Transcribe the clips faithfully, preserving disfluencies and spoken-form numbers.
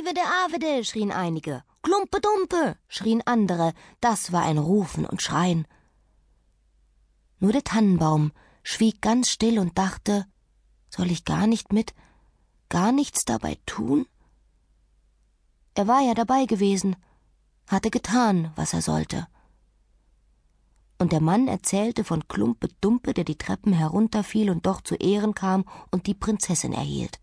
Ivede Avede, schrien einige. Klumpe Dumpe, schrien andere. Das war ein Rufen und Schreien. Nur der Tannenbaum schwieg ganz still und dachte, soll ich gar nicht mit, gar nichts dabei tun? Er war ja dabei gewesen, hatte getan, was er sollte. Und der Mann erzählte von Klumpe Dumpe, der die Treppen herunterfiel und doch zu Ehren kam und die Prinzessin erhielt.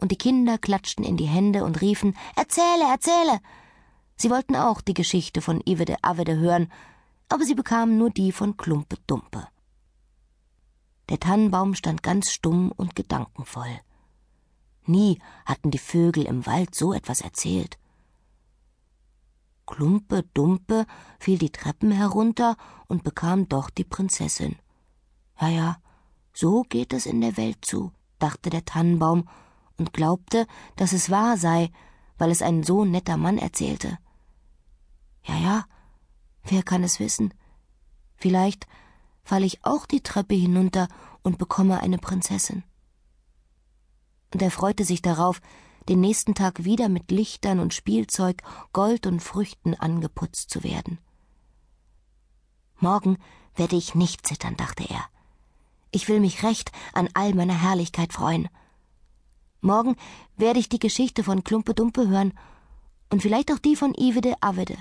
Und die Kinder klatschten in die Hände und riefen, »Erzähle, erzähle!« Sie wollten auch die Geschichte von Ivede Avede hören, aber sie bekamen nur die von Klumpe Dumpe. Der Tannenbaum stand ganz stumm und gedankenvoll. Nie hatten die Vögel im Wald so etwas erzählt. Klumpe Dumpe fiel die Treppen herunter und bekam doch die Prinzessin. Ja, ja, so geht es in der Welt zu, dachte der Tannenbaum und glaubte, dass es wahr sei, weil es ein so netter Mann erzählte. Ja, ja, wer kann es wissen? Vielleicht falle ich auch die Treppe hinunter und bekomme eine Prinzessin. Und er freute sich darauf, den nächsten Tag wieder mit Lichtern und Spielzeug, Gold und Früchten angeputzt zu werden. Morgen werde ich nicht zittern, dachte er. Ich will mich recht an all meiner Herrlichkeit freuen. Morgen werde ich die Geschichte von Klumpe Dumpe hören und vielleicht auch die von Ivede Avede.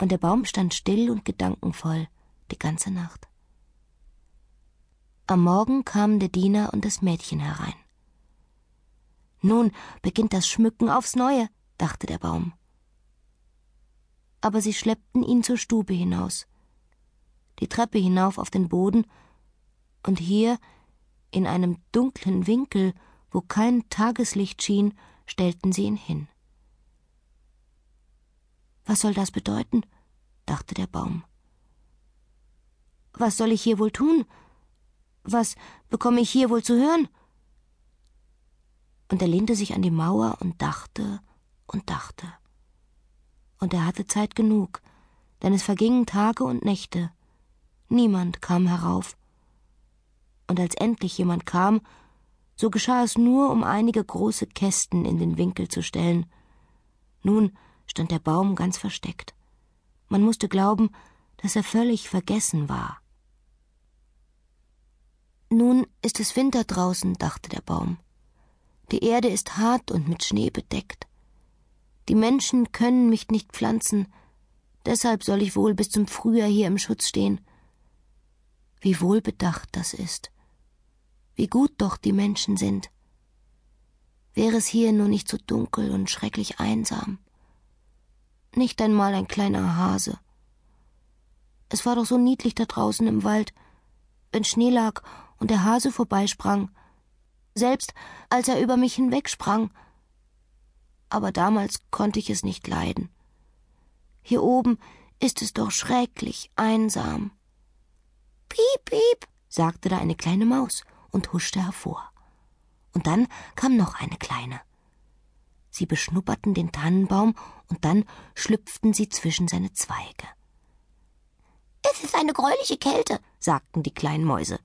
Und der Baum stand still und gedankenvoll die ganze Nacht. Am Morgen kamen der Diener und das Mädchen herein. Nun beginnt das Schmücken aufs Neue, dachte der Baum. Aber sie schleppten ihn zur Stube hinaus, die Treppe hinauf auf den Boden, und hier, in einem dunklen Winkel, wo kein Tageslicht schien, stellten sie ihn hin. Was soll das bedeuten? Dachte der Baum. Was soll ich hier wohl tun? Was bekomme ich hier wohl zu hören? Und er lehnte sich an die Mauer und dachte und dachte. Und er hatte Zeit genug, denn es vergingen Tage und Nächte. Niemand kam herauf. Und als endlich jemand kam, so geschah es nur, um einige große Kästen in den Winkel zu stellen. Nun stand der Baum ganz versteckt. Man musste glauben, dass er völlig vergessen war. Nun ist es Winter draußen, dachte der Baum. Die Erde ist hart und mit Schnee bedeckt. Die Menschen können mich nicht pflanzen, deshalb soll ich wohl bis zum Frühjahr hier im Schutz stehen. Wie wohlbedacht das ist. Wie gut doch die Menschen sind. Wäre es hier nur nicht so dunkel und schrecklich einsam. Nicht einmal ein kleiner Hase. Es war doch so niedlich da draußen im Wald, wenn Schnee lag und der Hase vorbeisprang, selbst als er über mich hinwegsprang. Aber damals konnte ich es nicht leiden. Hier oben ist es doch schrecklich einsam. Piep, piep, sagte da eine kleine Maus und huschte hervor. Und dann kam noch eine kleine. Sie beschnupperten den Tannenbaum und dann schlüpften sie zwischen seine Zweige. Es ist eine gräuliche Kälte, sagten die kleinen Mäuse.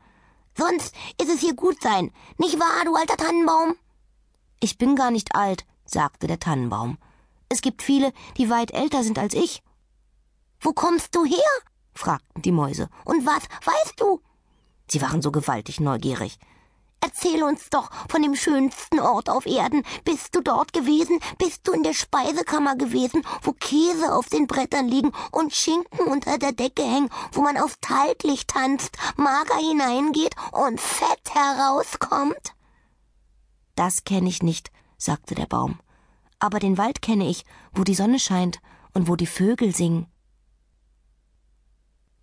Sonst ist es hier gut sein, nicht wahr, du alter Tannenbaum? Ich bin gar nicht alt, sagte der Tannenbaum. Es gibt viele, die weit älter sind als ich. Wo kommst du her? Fragten die Mäuse. Und was weißt du? Sie waren so gewaltig neugierig. Erzähl uns doch von dem schönsten Ort auf Erden. Bist du dort gewesen? Bist du in der Speisekammer gewesen, wo Käse auf den Brettern liegen und Schinken unter der Decke hängen, wo man auf Talglicht tanzt, mager hineingeht und fett herauskommt? Das kenne ich nicht, sagte der Baum. Aber den Wald kenne ich, wo die Sonne scheint und wo die Vögel singen.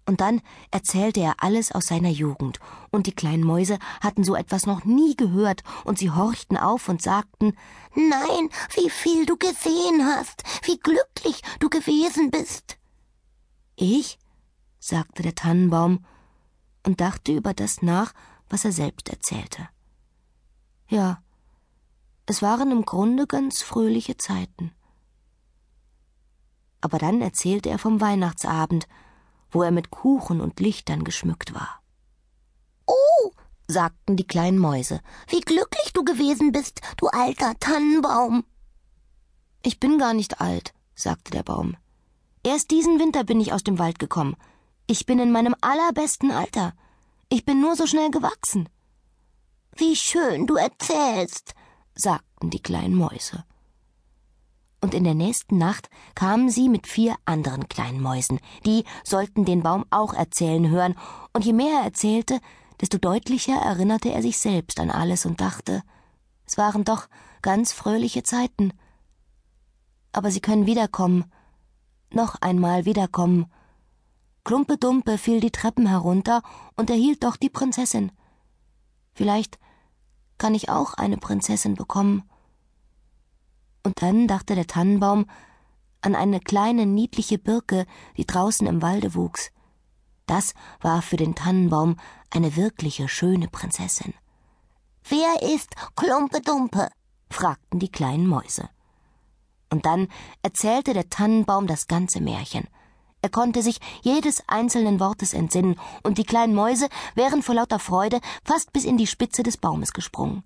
Und dann erzählte er alles aus seiner Jugend, und die kleinen Mäuse hatten so etwas noch nie gehört, und sie horchten auf und sagten, »Nein, wie viel du gesehen hast, wie glücklich du gewesen bist!« »Ich?« sagte der Tannenbaum und dachte über das nach, was er selbst erzählte. Ja, es waren im Grunde ganz fröhliche Zeiten. Aber dann erzählte er vom Weihnachtsabend, wo er mit Kuchen und Lichtern geschmückt war. »Oh«, sagten die kleinen Mäuse. Wie glücklich du gewesen bist, du alter Tannenbaum. Ich bin gar nicht alt, sagte der Baum. Erst diesen Winter bin ich aus dem Wald gekommen. Ich bin in meinem allerbesten Alter. Ich bin nur so schnell gewachsen. Wie schön du erzählst, sagten die kleinen Mäuse. Und in der nächsten Nacht kamen sie mit vier anderen kleinen Mäusen. Die sollten den Baum auch erzählen hören. Und je mehr er erzählte, desto deutlicher erinnerte er sich selbst an alles und dachte, es waren doch ganz fröhliche Zeiten. Aber sie können wiederkommen, noch einmal wiederkommen. Klumpe Dumpe fiel die Treppen herunter und erhielt doch die Prinzessin. Vielleicht kann ich auch eine Prinzessin bekommen. Und dann dachte der Tannenbaum an eine kleine, niedliche Birke, die draußen im Walde wuchs. Das war für den Tannenbaum eine wirkliche schöne Prinzessin. »Wer ist Klumpe Dumpe?« fragten die kleinen Mäuse. Und dann erzählte der Tannenbaum das ganze Märchen. Er konnte sich jedes einzelnen Wortes entsinnen, und die kleinen Mäuse wären vor lauter Freude fast bis in die Spitze des Baumes gesprungen.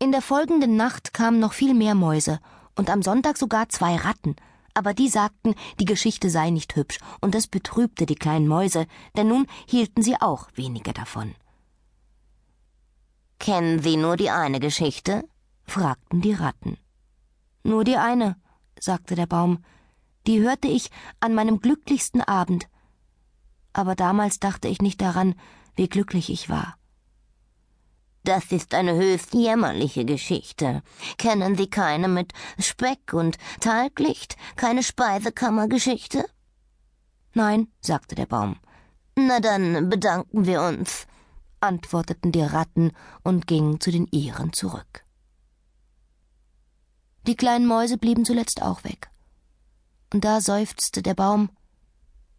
In der folgenden Nacht kamen noch viel mehr Mäuse und am Sonntag sogar zwei Ratten, aber die sagten, die Geschichte sei nicht hübsch, und das betrübte die kleinen Mäuse, denn nun hielten sie auch wenige davon. »Kennen Sie nur die eine Geschichte?« fragten die Ratten. »Nur die eine«, sagte der Baum, »die hörte ich an meinem glücklichsten Abend. Aber damals dachte ich nicht daran, wie glücklich ich war.« »Das ist eine höchst jämmerliche Geschichte. Kennen Sie keine mit Speck und Talglicht, keine Speisekammergeschichte?« »Nein«, sagte der Baum. »Na dann bedanken wir uns«, antworteten die Ratten und gingen zu den ihren zurück. Die kleinen Mäuse blieben zuletzt auch weg. Und da seufzte der Baum.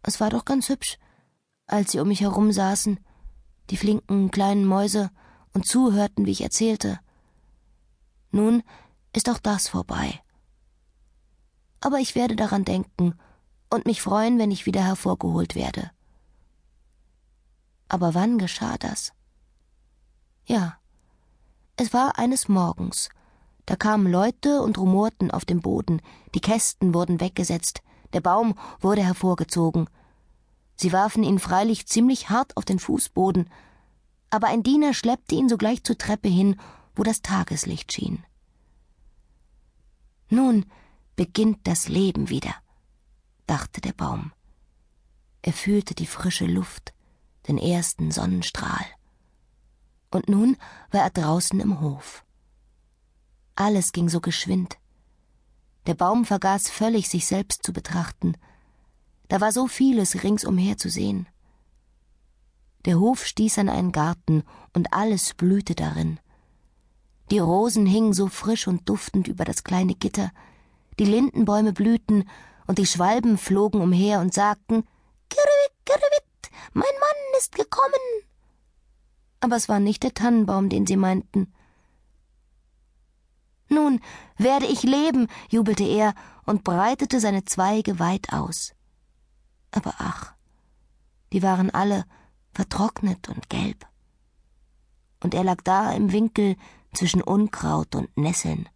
Es war doch ganz hübsch, als sie um mich herum saßen, die flinken kleinen Mäuse, und zuhörten, wie ich erzählte. Nun ist auch das vorbei. Aber ich werde daran denken und mich freuen, wenn ich wieder hervorgeholt werde. Aber wann geschah das? Ja, es war eines Morgens. Da kamen Leute und rumorten auf dem Boden, die Kästen wurden weggesetzt, der Baum wurde hervorgezogen. Sie warfen ihn freilich ziemlich hart auf den Fußboden, aber ein Diener schleppte ihn sogleich zur Treppe hin, wo das Tageslicht schien. Nun beginnt das Leben wieder, dachte der Baum. Er fühlte die frische Luft, den ersten Sonnenstrahl. Und nun war er draußen im Hof. Alles ging so geschwind. Der Baum vergaß völlig, sich selbst zu betrachten. Da war so vieles ringsumher zu sehen. Der Hof stieß an einen Garten, und alles blühte darin. Die Rosen hingen so frisch und duftend über das kleine Gitter, die Lindenbäume blühten, und die Schwalben flogen umher und sagten, »Kirrwitt, kirrwitt, mein Mann ist gekommen!« Aber es war nicht der Tannenbaum, den sie meinten. »Nun werde ich leben«, jubelte er und breitete seine Zweige weit aus. Aber ach, die waren alle vertrocknet und gelb. Und er lag da im Winkel zwischen Unkraut und Nesseln.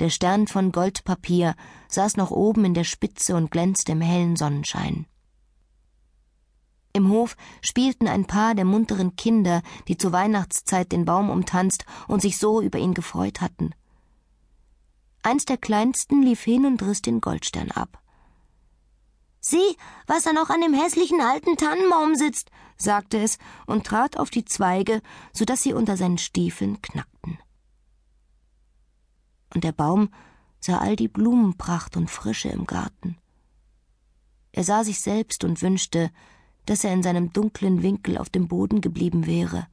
Der Stern von Goldpapier saß noch oben in der Spitze und glänzte im hellen Sonnenschein. Im Hof spielten ein paar der munteren Kinder, die zur Weihnachtszeit den Baum umtanzt und sich so über ihn gefreut hatten. Eins der Kleinsten lief hin und riss den Goldstern ab. »Sieh, was da noch an dem hässlichen alten Tannenbaum sitzt«, sagte es und trat auf die Zweige, so dass sie unter seinen Stiefeln knackten. Und der Baum sah all die Blumenpracht und Frische im Garten. Er sah sich selbst und wünschte, dass er in seinem dunklen Winkel auf dem Boden geblieben wäre.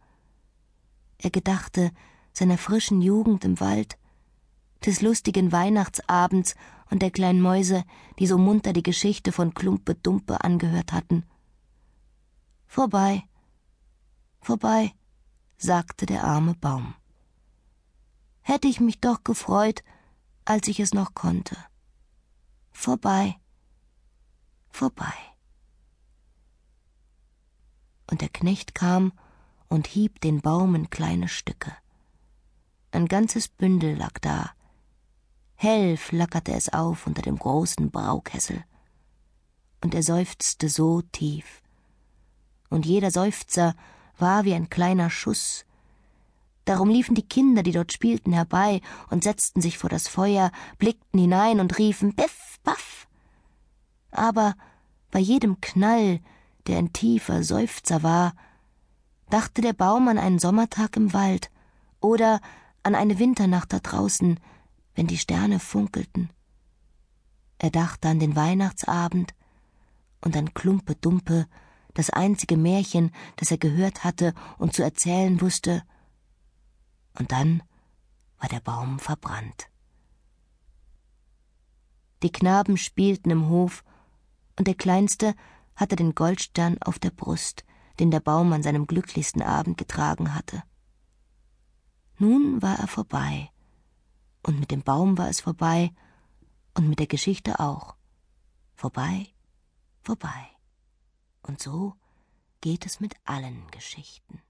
Er gedachte seiner frischen Jugend im Wald, des lustigen Weihnachtsabends und der kleinen Mäuse, die so munter die Geschichte von Klumpe Dumpe angehört hatten. »Vorbei, vorbei«, sagte der arme Baum. »Hätte ich mich doch gefreut, als ich es noch konnte. Vorbei, vorbei.« und der Knecht kam und hieb den Baum in kleine Stücke. Ein ganzes Bündel lag da. Hell flackerte es auf unter dem großen Braukessel. Und er seufzte so tief. Und jeder Seufzer war wie ein kleiner Schuss. Darum liefen die Kinder, die dort spielten, herbei und setzten sich vor das Feuer, blickten hinein und riefen Biff, Baff. Aber bei jedem Knall, der ein tiefer Seufzer war, dachte der Baum an einen Sommertag im Wald oder an eine Winternacht da draußen, wenn die Sterne funkelten. Er dachte an den Weihnachtsabend und an Klumpe Dumpe, das einzige Märchen, das er gehört hatte und zu erzählen wusste. Und dann war der Baum verbrannt. Die Knaben spielten im Hof, und der Kleinste hatte den Goldstern auf der Brust, den der Baum an seinem glücklichsten Abend getragen hatte. Nun war er vorbei, und mit dem Baum war es vorbei, und mit der Geschichte auch. Vorbei, vorbei. Und so geht es mit allen Geschichten.